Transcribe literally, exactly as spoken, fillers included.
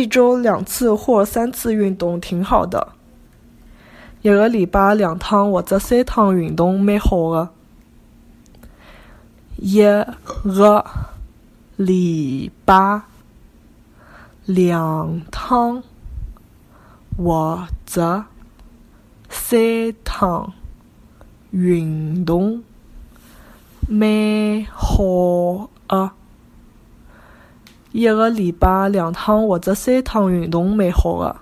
一周两次或三次运动挺好的。一个礼拜两趟或者三趟运动蛮好的。一个礼拜两趟或者三趟运动蛮好的。一个礼拜两趟或者三趟运动蛮好的。